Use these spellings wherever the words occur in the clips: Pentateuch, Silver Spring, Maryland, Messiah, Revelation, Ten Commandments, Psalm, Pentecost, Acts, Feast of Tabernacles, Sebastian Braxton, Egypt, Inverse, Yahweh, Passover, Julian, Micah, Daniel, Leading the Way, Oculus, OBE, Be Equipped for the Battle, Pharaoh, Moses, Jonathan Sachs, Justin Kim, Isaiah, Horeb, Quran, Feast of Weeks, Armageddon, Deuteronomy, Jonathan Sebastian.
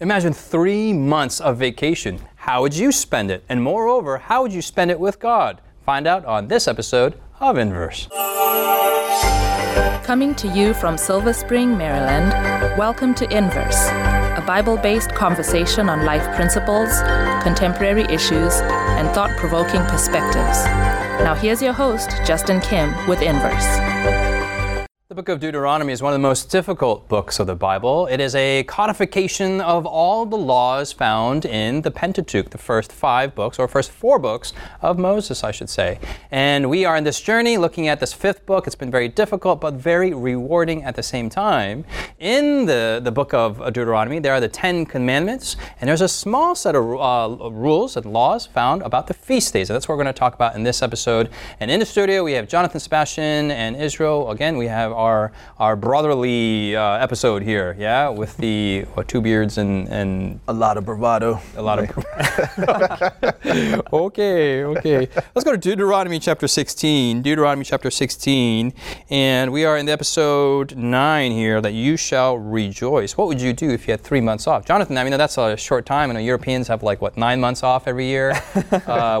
Imagine 3 months of vacation. How would you spend it? And moreover, how would you spend it with God? Find out on this episode of Inverse. Coming to you from Silver Spring, Maryland, welcome to Inverse, a Bible-based conversation on life principles, contemporary issues, and thought-provoking perspectives. Now here's your host, Justin Kim, with Inverse. The book of Deuteronomy is one of the most difficult books of the Bible. It is a codification of all the laws found in the Pentateuch, the first four books of Moses, I should say. And we are in this journey looking at this fifth book. It's been very difficult, but very rewarding at the same time. In the book of Deuteronomy, there are the Ten Commandments, and there's a small set of rules and laws found about the feast days. And that's what we're going to talk about in this episode. And in the studio, we have Jonathan Sebastian and Israel. Again, we have our brotherly episode here, yeah, with the two beards and a lot of bravado. A lot of bravado. Okay. Let's go to Deuteronomy chapter 16, and we are in the episode 9 here, that you shall rejoice. What would you do if you had 3 months off? Jonathan, I mean, that's a short time. I know Europeans have 9 months off every year.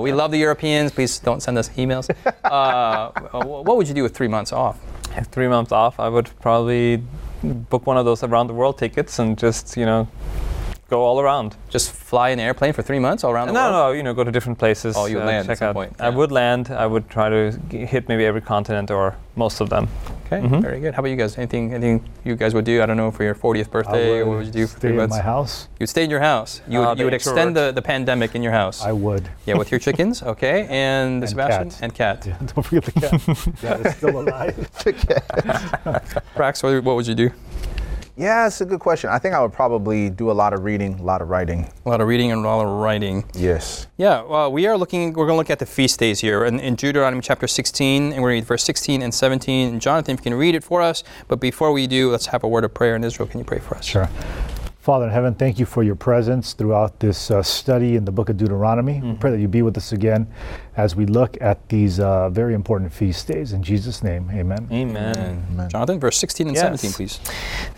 We love the Europeans. Please don't send us emails. What would you do with 3 months off? 3 months off, I would probably book one of those around the world tickets and just, go all around. Just fly in an airplane for 3 months all around the world? No, go to different places. Oh, you would land at some point. Yeah. I would land. I would try to hit maybe every continent or most of them. Okay, Very good. How about you guys? Anything you guys would do? I don't know, for your 40th birthday, what would you do for 3 months? Stay in my house. You'd stay in your house. You would extend the pandemic in your house. I would. Yeah, with your chickens, okay, and Sebastian? Cat. And cat. Yeah, don't forget the cat. Yeah, it's still alive. The cat. Brax, what would you do? Yeah, it's a good question. I think I would probably do a lot of reading, a lot of writing. A lot of reading and a lot of writing. Yes. Yeah, well, we're going to look at the feast days here in Deuteronomy chapter 16, and we're going to read verse 16 and 17. And Jonathan, if you can read it for us, but before we do, let's have a word of prayer. And Israel, can you pray for us? Sure. Father in heaven, thank you for your presence throughout this study in the book of Deuteronomy. Mm-hmm. We pray that you be with us again as we look at these very important feast days. In Jesus' name, amen. Amen. Amen. Jonathan, verse 16 and 17, please.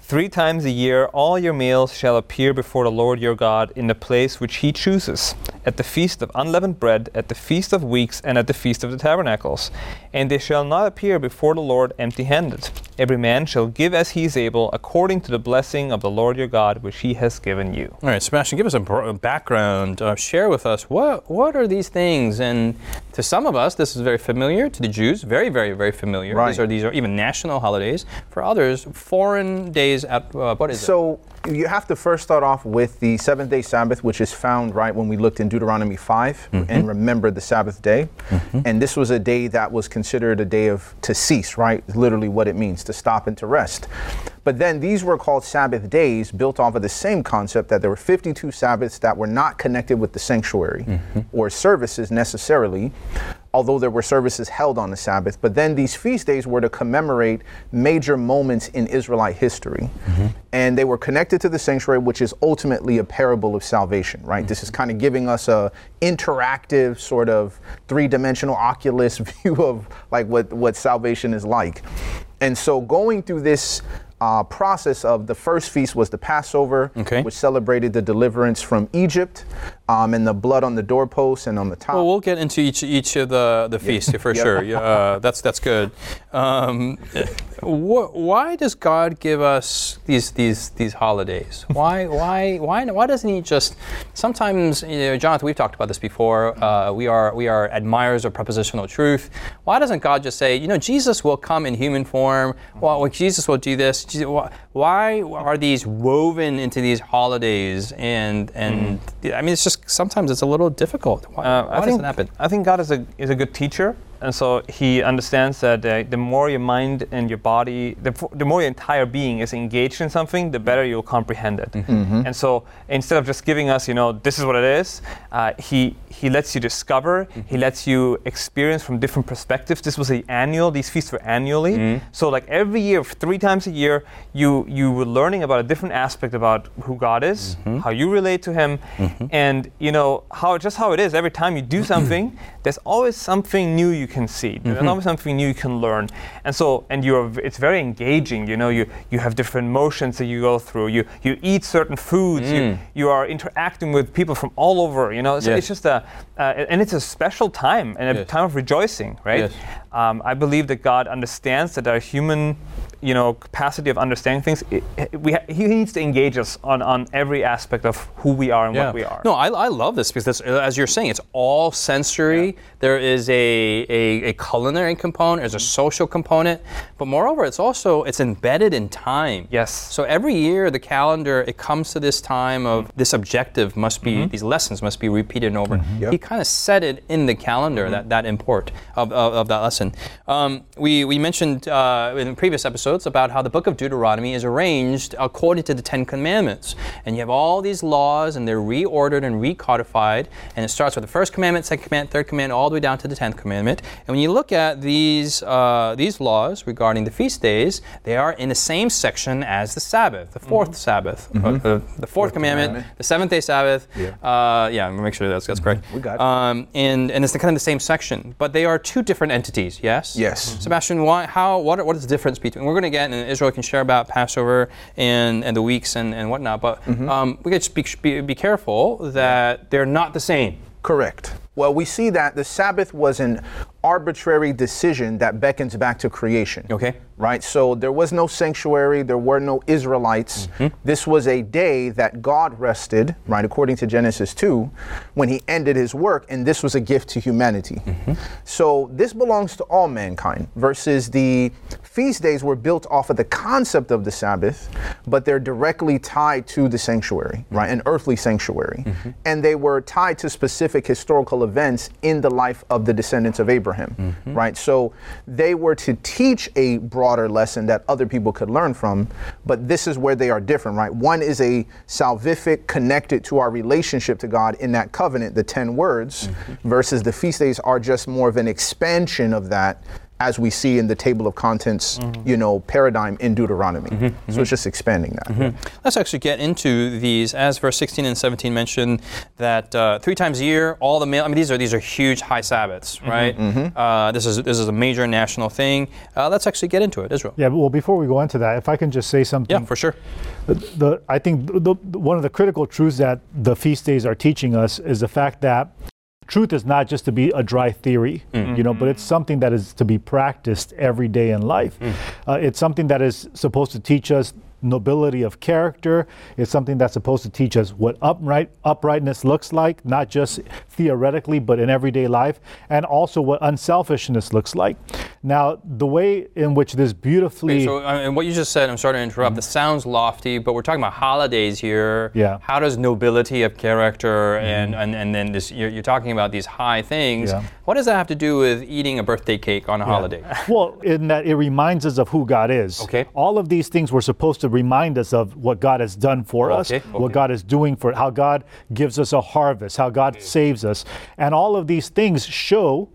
3 times a year all your males shall appear before the Lord your God in the place which he chooses, at the Feast of Unleavened Bread, at the Feast of Weeks, and at the Feast of the Tabernacles. And they shall not appear before the Lord empty-handed. Every man shall give as he is able, according to the blessing of the Lord your God, which he has given you. All right, Sebastian, give us a background. Share with us, what are these things? And to some of us, this is very familiar. To the Jews, very, very, very familiar. Right. These are even national holidays. For others, foreign days. So you have to first start off with the seventh-day Sabbath, which is found right when we looked in Deuteronomy 5, mm-hmm. and remember the Sabbath day. Mm-hmm. And this was a day that was considered a day to cease, right? Literally what it means, to stop and to rest. But then these were called Sabbath days, built off of the same concept that there were 52 Sabbaths that were not connected with the sanctuary, mm-hmm. or services necessarily, although there were services held on the Sabbath. But then these feast days were to commemorate major moments in Israelite history. Mm-hmm. And they were connected to the sanctuary, which is ultimately a parable of salvation, right? Mm-hmm. This is kind of giving us a interactive sort of 3-dimensional Oculus view of what salvation is like. And so going through this process of the first feast was the Passover, which celebrated the deliverance from Egypt, and the blood on the doorposts and on the top. Well, we'll get into each of the feasts for sure. Yeah, that's good. Why does God give us these holidays? Why doesn't He just? Sometimes, Jonathan, we've talked about this before. We are admirers of propositional truth. Why doesn't God just say, Jesus will come in human form? Well, Jesus will do this. Why are these woven into these holidays? And I mean, it's just sometimes it's a little difficult. Why does it happen? I think God is a good teacher, and so He understands that the more your mind and your body, the more your entire being is engaged in something, the better you'll comprehend it. Mm-hmm. And so instead of just giving us, this is what it is, He lets you discover, mm-hmm. He lets you experience from different perspectives. This was these feasts were annually. Mm-hmm. So every year, 3 times a year, you were learning about a different aspect about who God is, mm-hmm. how you relate to Him, mm-hmm. and how it is. Every time you do something, there's always something new you can see, there's something new you can learn. And so, and it's very engaging, you know, you have different motions that you go through, you eat certain foods, you are interacting with people from all over, you know, so it's just and it's a special time, and a time of rejoicing, right? Yes. I believe that God understands that our human, you know, capacity of understanding things, He needs to engage us on every aspect of who we are and what we are. No, I love this, because that's, as you're saying, it's all sensory. Yeah. There is a culinary component, there's a social component, but moreover, it's embedded in time. Yes. So every year, the calendar, it comes to this time of this objective must be, these lessons must be repeated over. Mm-hmm. Yep. He kind of set it in the calendar, that import of that lesson. We mentioned in previous episodes about how the book of Deuteronomy is arranged according to the Ten Commandments. And you have all these laws, and they're reordered and recodified. And it starts with the first commandment, second commandment, third commandment, all the way down to the 10th commandment. And when you look at these laws regarding the feast days, they are in the same section as the Sabbath, the fourth Sabbath, the fourth commandment, the seventh-day Sabbath. Yeah, we'll make sure that's correct. We got it. And it's kind of the same section, but they are two different entities. Yes. Yes. Mm-hmm. Sebastian, what is the difference between? We're going to get, and Israel can share about Passover and the weeks and whatnot, but we got to be careful that they're not the same. Correct. Well, we see that the Sabbath was an arbitrary decision that beckons back to creation. Okay. Right? So there was no sanctuary. There were no Israelites. Mm-hmm. This was a day that God rested, right, according to Genesis 2, when he ended his work, and this was a gift to humanity. Mm-hmm. So this belongs to all mankind, versus the feast days were built off of the concept of the Sabbath, but they're directly tied to the sanctuary, right, an earthly sanctuary. Mm-hmm. And they were tied to specific historical events in the life of the descendants of Abraham, right? So they were to teach a broader lesson that other people could learn from, but this is where they are different, right? One is a salvific, connected to our relationship to God in that covenant, the 10 words, versus the feast days are just more of an expansion of that, as we see in the table of contents, you know, paradigm in Deuteronomy. So it's just expanding that. Let's actually get into these, as verse 16 and 17 mention, that three times a year, all the male. I mean, these are huge high Sabbaths, right? This is a major national thing. Let's actually get into it, Israel. Yeah. Well, before we go into that, if I can just say something. Yeah, for sure. I think one of the critical truths that the feast days are teaching us is the fact that truth is not just to be a dry theory, you know, but it's something that is to be practiced every day in life. It's something that is supposed to teach us nobility of character. It's something that's supposed to teach us what uprightness looks like, not just theoretically, but in everyday life, and also what unselfishness looks like. Now, the way in which this beautifully... Okay, so, and what you just said, I'm sorry to interrupt, this sounds lofty, but we're talking about holidays here. Yeah. How does nobility of character and then this, you're talking about these high things. Yeah. What does that have to do with eating a birthday cake on a holiday? Well, in that it reminds us of who God is. Okay. All of these things were supposed to remind us of what God has done for us, what God is doing for, how God gives us a harvest, how God saves us. And all of these things show,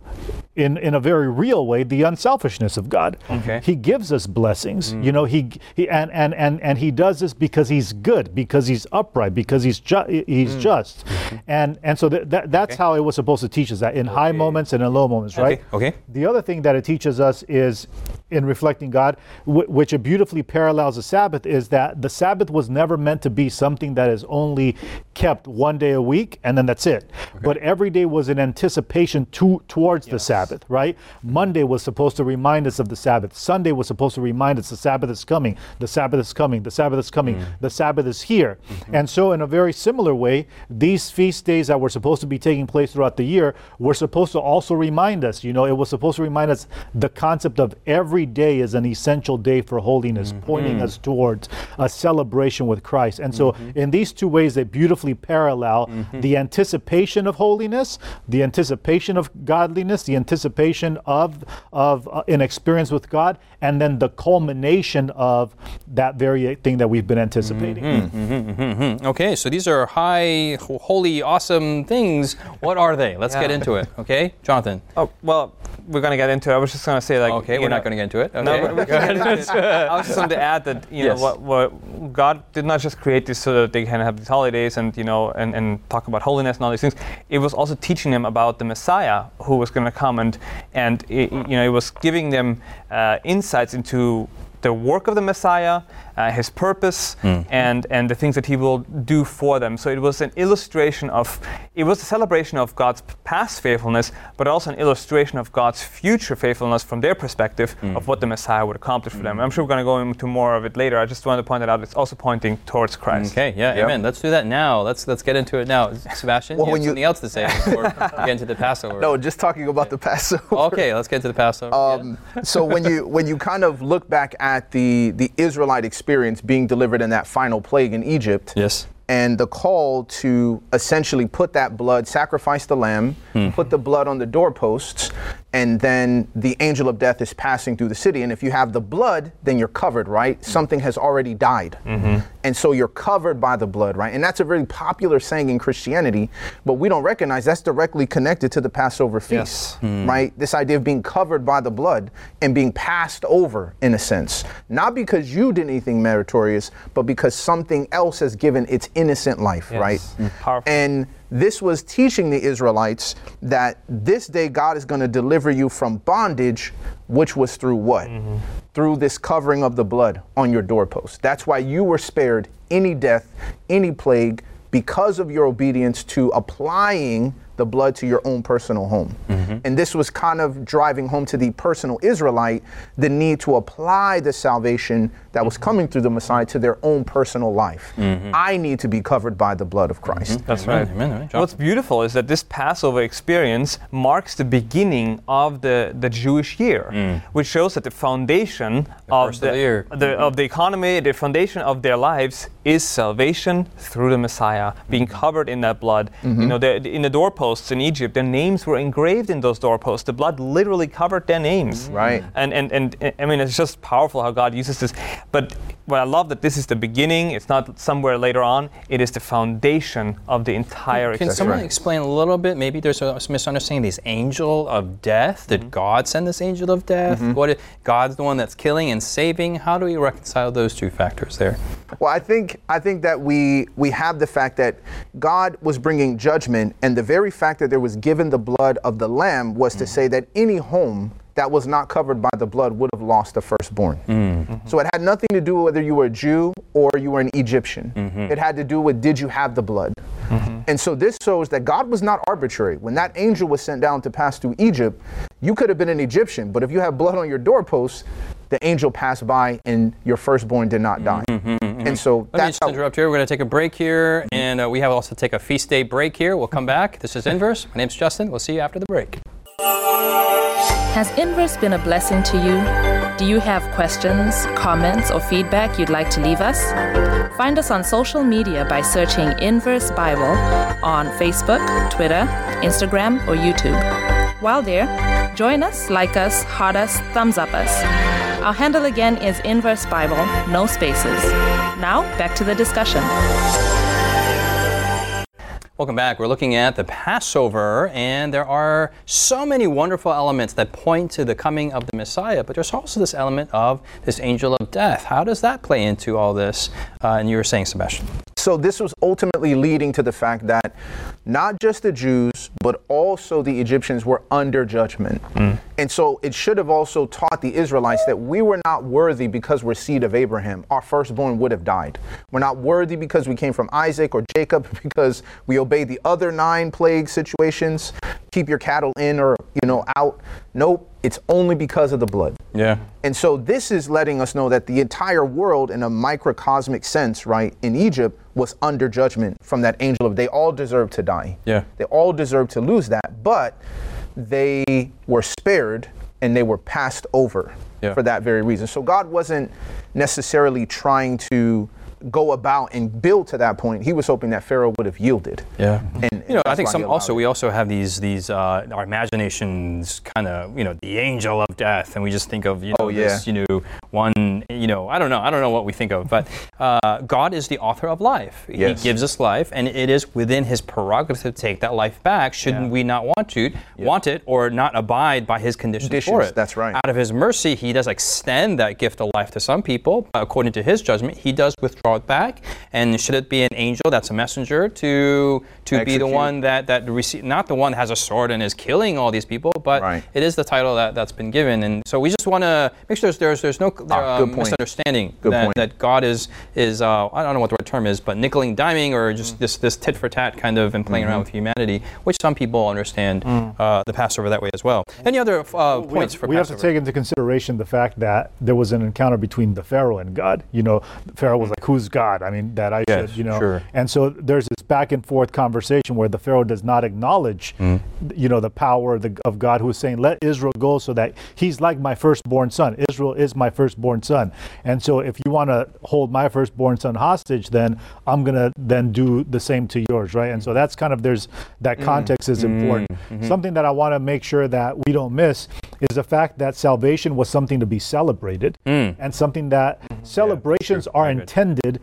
in a very real way, the unselfishness of God. Okay. He gives us blessings. You know, he does this because he's good, because he's upright, because he's just. And so that's how it was supposed to teach us that in high moments and in low moments, right? Okay. The other thing that it teaches us is in reflecting God, which it beautifully parallels the Sabbath, is that the Sabbath was never meant to be something that is only kept one day a week and then that's it. Okay. But every day was an anticipation towards the Sabbath, right? Monday was supposed to remind us of the Sabbath. Sunday was supposed to remind us the Sabbath is coming. The Sabbath is coming. The Sabbath is coming. The Sabbath is here. And so in a very similar way, these feast days that were supposed to be taking place throughout the year were supposed to also remind us, you know, it was supposed to remind us the concept of every day is an essential day for holiness, pointing us towards a celebration with Christ. And so in these two ways, they beautifully parallel the anticipation of holiness, the anticipation of godliness, the anticipation of an experience with God, and then the culmination of that very thing that we've been anticipating. Okay, so these are high, holy, awesome things. What are they? Let's get into it, okay? Jonathan. Oh, well, we're going to get into it. I was just going to say, like, okay, we're not going to get into it. Okay. No, we're going to it. I was just going to add that what God did not just create this so that they can have these holidays and and talk about holiness and all these things. It was also teaching them about the Messiah who was going to come, and it was giving them insights into the work of the Messiah, his purpose, and the things that he will do for them. So it was an illustration of, it was a celebration of God's past faithfulness, but also an illustration of God's future faithfulness from their perspective of what the Messiah would accomplish for them. I'm sure we're going to go into more of it later. I just wanted to point that out. It's also pointing towards Christ. Okay, yeah, yep. Amen. Let's do that now. Let's get into it now. Sebastian, well, you have something else to say before we get into the Passover? No, just talking about the Passover. Okay, let's get to the Passover. So when you kind of look back at the Israelite experience being delivered in that final plague in Egypt, and the call to essentially put that blood, sacrifice the lamb, put the blood on the doorposts, and then the angel of death is passing through the city. And if you have the blood, then you're covered, right? Something has already died. And so you're covered by the blood, right? And that's a really popular saying in Christianity, but we don't recognize that's directly connected to the Passover feast, right? This idea of being covered by the blood and being passed over, in a sense. Not because you did anything meritorious, but because something else has given its innocent life, right? Powerful. And this was teaching the Israelites that this day God is going to deliver you from bondage, which was through what? Through this covering of the blood on your doorpost. That's why you were spared any death, any plague, because of your obedience to applying the blood to your own personal home. And this was kind of driving home to the personal Israelite the need to apply the salvation that was coming through the Messiah to their own personal life. I need to be covered by the blood of Christ. That's right. Amen. What's beautiful is that this Passover experience marks the beginning of the Jewish year, which shows that the foundation of the economy, the foundation of their lives is salvation through the Messiah, being covered in that blood. In the doorposts in Egypt, their names were engraved in those doorposts. The blood literally covered their names. Right. And I mean, it's just powerful how God uses this. But what I love that this is the beginning. It's not somewhere later on. It is the foundation of the entire experience. Can someone explain a little bit? Maybe there's a misunderstanding. This angel of death. Did God send this angel of death? God's the one that's killing and saving. How do we reconcile those two factors there? Well, I think that we have the fact that God was bringing judgment, and the very fact that there was given the blood of the lamb was to say that any home that was not covered by the blood would have lost the firstborn. So it had nothing to do with whether you were a Jew or you were an Egyptian. It had to do with, did you have the blood? And so this shows that God was not arbitrary. When that angel was sent down to pass through Egypt, you could have been an Egyptian, but if you have blood on your doorpost, the angel passed by and your firstborn did not die. And so let me just interrupt here. We're going to take a break here, and we have also take a feast day break here. We'll come back. This is Inverse. My name's Justin. We'll see you after the break. Has Inverse been a blessing to you? Do you have questions, comments, or feedback you'd like to leave us? Find us on social media by searching Inverse Bible on Facebook, Twitter, Instagram, or YouTube. While there, join us, like us, heart us, thumbs up us. Our handle again is Inverse Bible, no spaces. Now, back to the discussion. Welcome back. We're looking at the Passover, and there are so many wonderful elements that point to the coming of the Messiah, but there's also this element of this angel of death. How does that play into all this? And you were saying, Sebastian. So this was ultimately leading to the fact that not just the Jews, but also the Egyptians were under judgment. And so it should have also taught the Israelites that we were not worthy because we're seed of Abraham. Our firstborn would have died. We're not worthy because we came from Isaac or Jacob, because we obey the other 9 plague situations, keep your cattle in or out. Nope, it's only because of the blood. And so this is letting us know that the entire world in a microcosmic sense, right, in Egypt was under judgment from that angel of, they all deserve to die. They all deserve to lose that, but they were spared and they were passed over for that very reason. So God wasn't necessarily trying to go about and build to that point, he was hoping that Pharaoh would have yielded. Yeah. And you know, I think we also have these our imaginations kind of, you know, the angel of death, and we just think of, you know, this, you know, one, you know, I don't know what we think of, but God is the author of life. Yes. He gives us life, and it is within his prerogative to take that life back, shouldn't we not want it, or not abide by his conditions for it. That's right. Out of his mercy, he does extend that gift of life to some people, but according to his judgment, he does withdraw it back. And should it be an angel that's a messenger to execute, be the one that receive, not the one that has a sword and is killing all these people, but it is the title that's been given. And so we just want to make sure there's no misunderstanding that God is I don't know what the right term is, but nickel and diming, or just this tit for tat kind of, and playing around with humanity, which some people understand the Passover that way as well. Any other points for Passover? We have to take into consideration the fact that there was an encounter between the Pharaoh and God. You know, Pharaoh was like, who's God? I mean, that I should, you know. Sure. And so there's this back and forth conversation where the Pharaoh does not acknowledge, you know, the power of God, who's saying, let Israel go so that he's like my firstborn son. Israel is my firstborn son. And so if you want to hold my firstborn son hostage, then I'm going to then do the same to yours, right? And so that's kind of, there's that context is important. Mm-hmm. Something that I want to make sure that we don't miss is the fact that salvation was something to be celebrated, and something that celebrations are intended.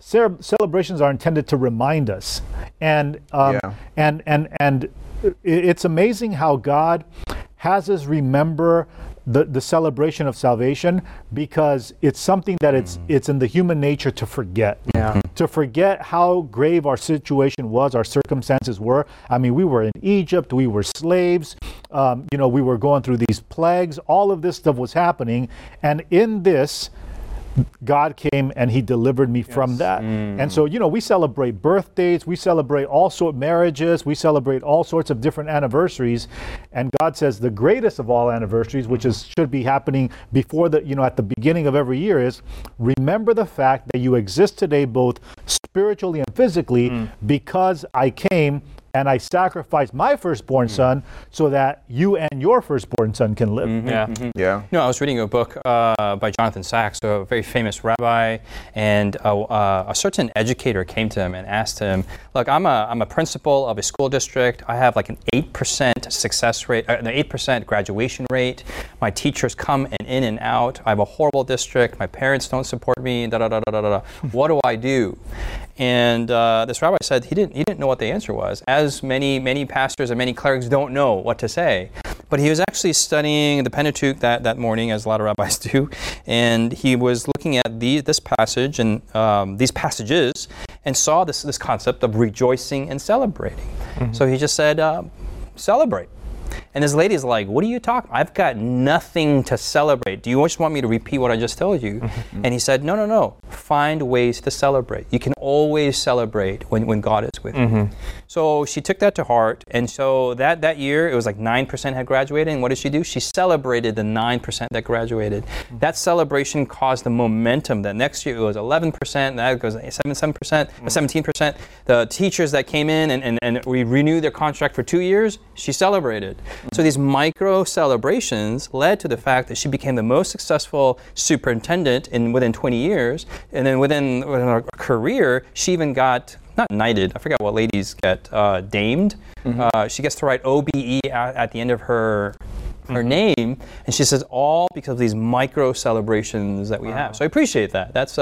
Celebrations are intended to remind us, and it's amazing how God has us remember the celebration of salvation, because it's something that it's in the human nature to forget. Yeah. To forget how grave our situation was, our circumstances were. I mean, we were in Egypt, we were slaves, you know, we were going through these plagues, all of this stuff was happening, and in this, God came and he delivered me from that. And so, you know, we celebrate birthdays, we celebrate all sorts of marriages, we celebrate all sorts of different anniversaries, and God says the greatest of all anniversaries, which should be happening before the, you know, at the beginning of every year, is remember the fact that you exist today, both spiritually and physically, because I came and I sacrificed my firstborn son so that you and your firstborn son can live. Mm-hmm. Yeah. Mm-hmm. Yeah. No, I was reading a book by Jonathan Sachs, a very famous rabbi, and a certain educator came to him and asked him, "Look, I'm a principal of a school district. I have like an 8% success rate, an 8% graduation rate. My teachers come and in and out. I have a horrible district. My parents don't support me. Da da da da da da. What do I do?" And this rabbi said he didn't know what the answer was. As many pastors and many clerics don't know what to say. But he was actually studying the Pentateuch that morning, as a lot of rabbis do, and he was looking at this passage and these passages, and saw this concept of rejoicing and celebrating. Mm-hmm. So he just said, celebrate. And this lady's like, what are you talking? I've got nothing to celebrate. Do you just want me to repeat what I just told you? Mm-hmm. And he said, no. Find ways to celebrate. You can always celebrate when God is with you. So she took that to heart. And so that year, it was like 9% had graduated. And what did she do? She celebrated the 9% that graduated. Mm-hmm. That celebration caused the momentum. That next year, it was 11%. That goes 7%, 17%. The teachers that came in and we renewed their contract for 2 years, she celebrated. So these micro celebrations led to the fact that she became the most successful superintendent within 20 years. And then within her career, she even got, not knighted, I forgot what ladies get, damed. Mm-hmm. She gets to write OBE at the end of her name, and she says all because of these micro celebrations that we have. So I appreciate that. That's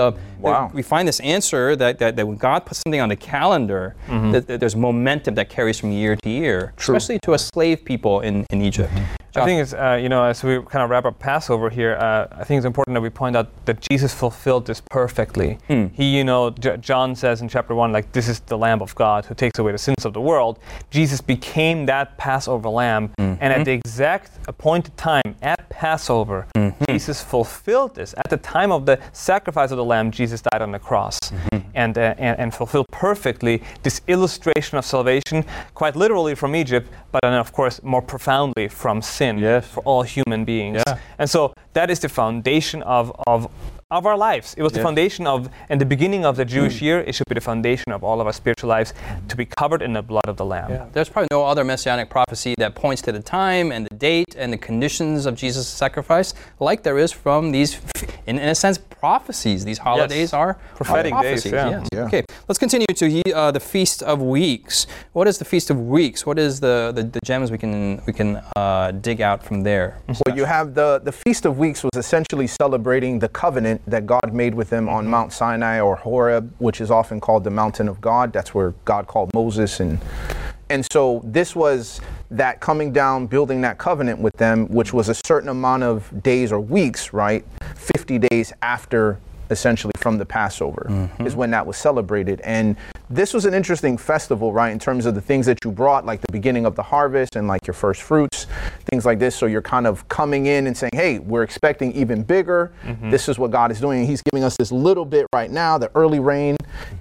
we find this answer that when God puts something on the calendar, that there's momentum that carries from year to year, especially to a slave people in Egypt. I think it's, you know, as we kind of wrap up Passover here, I think it's important that we point out that Jesus fulfilled this perfectly. He, you know, John says in chapter 1, like, this is the Lamb of God who takes away the sins of the world. Jesus became that Passover lamb, and at the exact appointed time, at Passover, Jesus fulfilled this. At the time of the sacrifice of the lamb, Jesus died on the cross, and fulfilled perfectly this illustration of salvation, quite literally from Egypt, but then, of course, more profoundly from sin. For all human beings. And so that is the foundation of of our lives. It was the foundation of, and the beginning of the Jewish year, it should be the foundation of all of our spiritual lives, to be covered in the blood of the Lamb. Yeah. There's probably no other messianic prophecy that points to the time and the date and the conditions of Jesus' sacrifice like there is from these, in a sense, prophecies. These holidays are prophetic days. Yeah. Okay, let's continue to the Feast of Weeks. What is the Feast of Weeks? What is the gems we can dig out from there? Well, you have the Feast of Weeks was essentially celebrating the covenant that God made with them on Mount Sinai, or Horeb, which is often called the Mountain of God. That's where God called Moses, and so this was that coming down, building that covenant with them, which was a certain amount of days or weeks, right? 50 days after, essentially, from the Passover is when that was celebrated. And this was an interesting festival, right, in terms of the things that you brought, like the beginning of the harvest and like your first fruits, things like this. So you're kind of coming in and saying, hey, we're expecting even bigger. This is what God is doing. He's giving us this little bit right now, the early rain.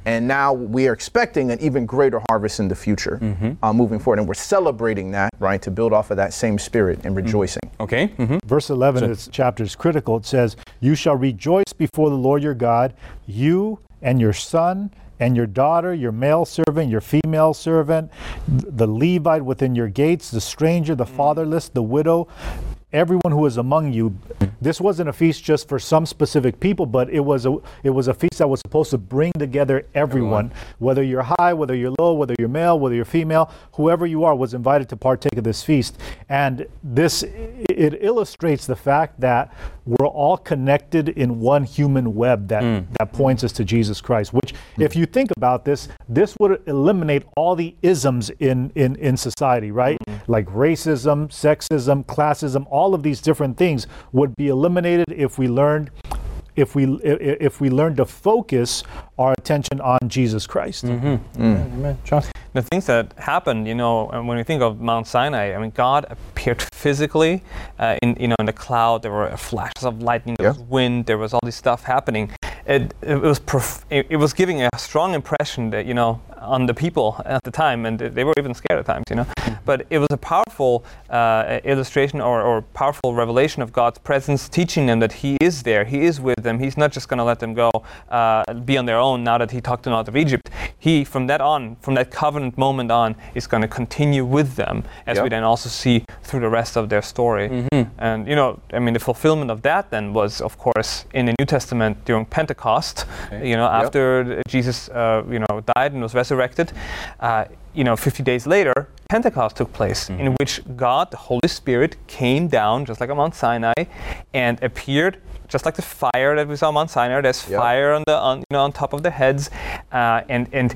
And now we are expecting an even greater harvest in the future moving forward. And we're celebrating that, right, to build off of that same spirit and rejoicing. Okay. Verse 11 of this chapter is critical. It says, you shall rejoice before the Lord your God, you and your son and your daughter, your male servant, your female servant, the Levite within your gates, the stranger, the fatherless, the widow, everyone who is among you. This wasn't a feast just for some specific people, but it was a feast that was supposed to bring together everyone, whether you're high, whether you're low, whether you're male, whether you're female, whoever you are was invited to partake of this feast. And this, it illustrates the fact that we're all connected in one human web that points us to Jesus Christ, which, if you think about this, this would eliminate all the isms in society, right? Like racism, sexism, classism, all of these different things would be eliminated if we learned to focus our attention on Jesus Christ. Amen. The things that happened, when we think of Mount Sinai, I mean, God appeared physically in the cloud. There were flashes of lightning, there was wind, there was all this stuff happening. It was giving a strong impression that on the people at the time, and they were even scared at times. But it was a powerful illustration or powerful revelation of God's presence, teaching them that He is there. He is with them. He's not just going to let them go be on their own now that He talked them out of Egypt. He, from that covenant moment on, is going to continue with them, as we then also see through the rest of their story. And, the fulfillment of that then was, of course, in the New Testament during Pentecost, after Jesus, died and was resurrected, 50 days later, Pentecost took place, in which God, the Holy Spirit, came down just like on Mount Sinai and appeared just like the fire that we saw on Mount Sinai. There's fire on top of the heads, and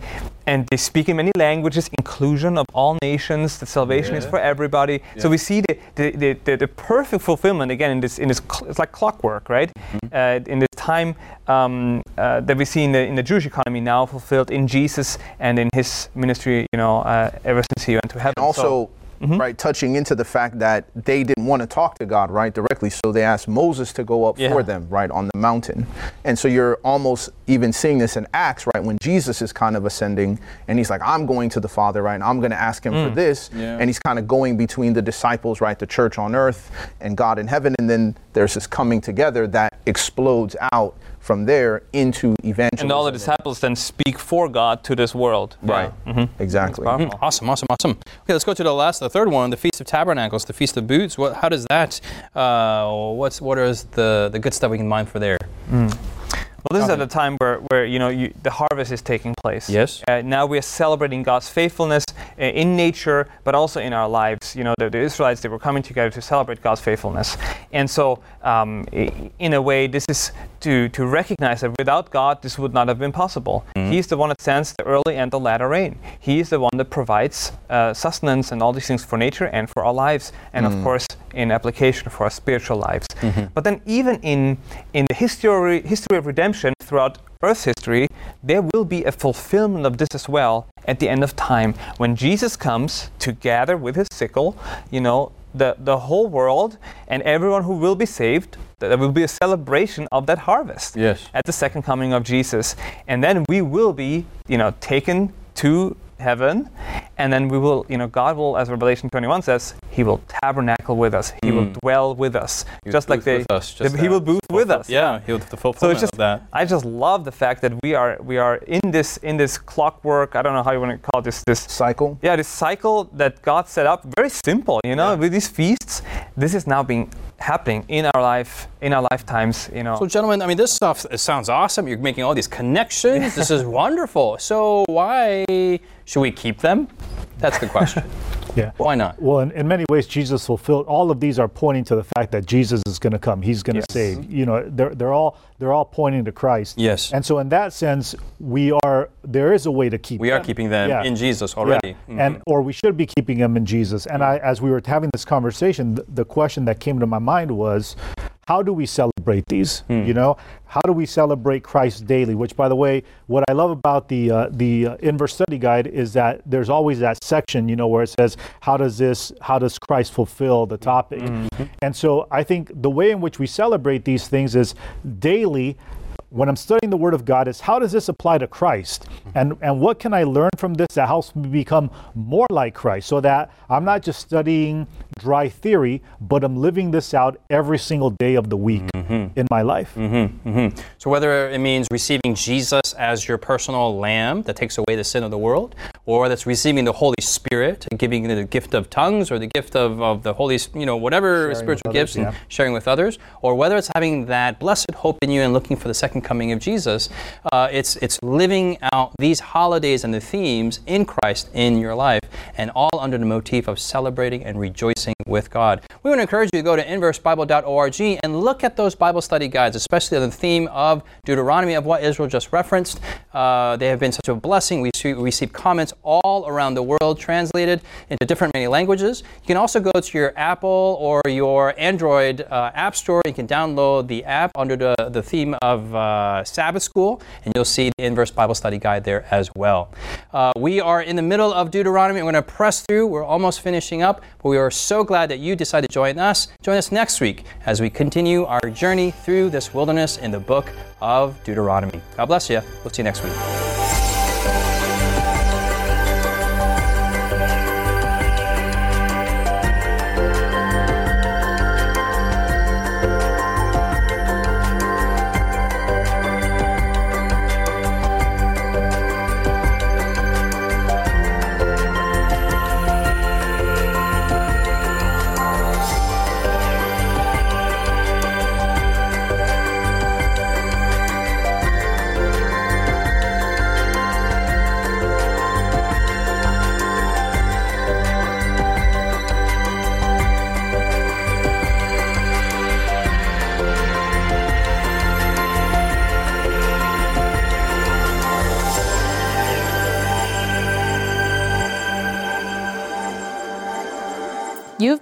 they speak in many languages, inclusion of all nations, that salvation is for everybody. So we see the perfect fulfillment again in this it's like clockwork, right? In this time that we see in the Jewish economy now fulfilled in Jesus and in His ministry, ever since He went to heaven. And also, right, touching into the fact that they didn't want to talk to God, right, directly, so they asked Moses to go up for them, right, on the mountain. And so you're almost even seeing this in Acts, right, when Jesus is kind of ascending, and He's like, I'm going to the Father, right, and I'm going to ask Him for this, and He's kind of going between the disciples, right, the church on earth and God in heaven, and then there's this coming together that explodes out from there into evangelism. And all the disciples then speak for God to this world. Right. Yeah. Exactly. Awesome. Okay, let's go to the third one, the Feast of Tabernacles, the Feast of Booths. How does that? What is the good stuff we can mine for there? Well, this is at a time where the harvest is taking place. Yes. Now we are celebrating God's faithfulness in nature, but also in our lives. The Israelites, they were coming together to celebrate God's faithfulness. And so, in a way, this is to recognize that without God, this would not have been possible. He's the one that sends the early and the latter rain. He is the one that provides sustenance and all these things for nature and for our lives. And of course, in application for our spiritual lives. But then even in the history of redemption throughout Earth's history, there will be a fulfillment of this as well at the end of time, when Jesus comes to gather with His sickle, the whole world and everyone who will be saved. There will be a celebration of that harvest at the second coming of Jesus. And then we will be, taken to heaven, and then we will, God will, as Revelation 21 says, He will tabernacle with us. He will dwell with us. Just like they, he will booth with us. Yeah, he will the fulfillment of that. I just love the fact that we are in this clockwork. I don't know how you want to call this cycle. Yeah, this cycle that God set up. Very simple, with these feasts. This is now happening in our life, in our lifetimes. So, gentlemen, I mean, this stuff sounds awesome. You're making all these connections. This is wonderful. So, why should we keep them? That's the question. Yeah. Why not? Well, in many ways, Jesus fulfilled. All of these are pointing to the fact that Jesus is going to come. He's going to save. They're all pointing to Christ. Yes. And so in that sense, there is a way to keep them. We are keeping them in Jesus already. Yeah. Mm-hmm. Or we should be keeping them in Jesus. And as we were having this conversation, the question that came to my mind was, how do we celebrate these? How do we celebrate Christ daily? Which, by the way, what I love about the Inverse Study Guide is that there's always that section, where it says, how does Christ fulfill the topic? Mm-hmm. And so I think the way in which we celebrate these things is daily. When I'm studying the Word of God, is how does this apply to Christ? And what can I learn from this that helps me become more like Christ, so that I'm not just studying dry theory, but I'm living this out every single day of the week in my life. Mm-hmm. Mm-hmm. So whether it means receiving Jesus as your personal lamb that takes away the sin of the world, or that's receiving the Holy Spirit and giving the gift of tongues or the gift of the Holy, whatever sharing spiritual gifts and sharing with others, or whether it's having that blessed hope in you and looking for the second coming of Jesus, it's living out these holidays and the themes in Christ in your life, and all under the motif of celebrating and rejoicing with God. We want to encourage you to go to inversebible.org and look at those Bible study guides, especially on the theme of Deuteronomy, of what Israel just referenced. They have been such a blessing. We receive comments all around the world, translated into many languages. You can also go to your Apple or your Android app store. You can download the app under the theme of Sabbath School, and you'll see the Inverse Bible Study Guide there as well. We are in the middle of Deuteronomy. We're going to press through. We're almost finishing up, but we are so glad that you decided to join us. Join us next week as we continue our journey through this wilderness in the book of Deuteronomy. God bless you. We'll see you next week. You've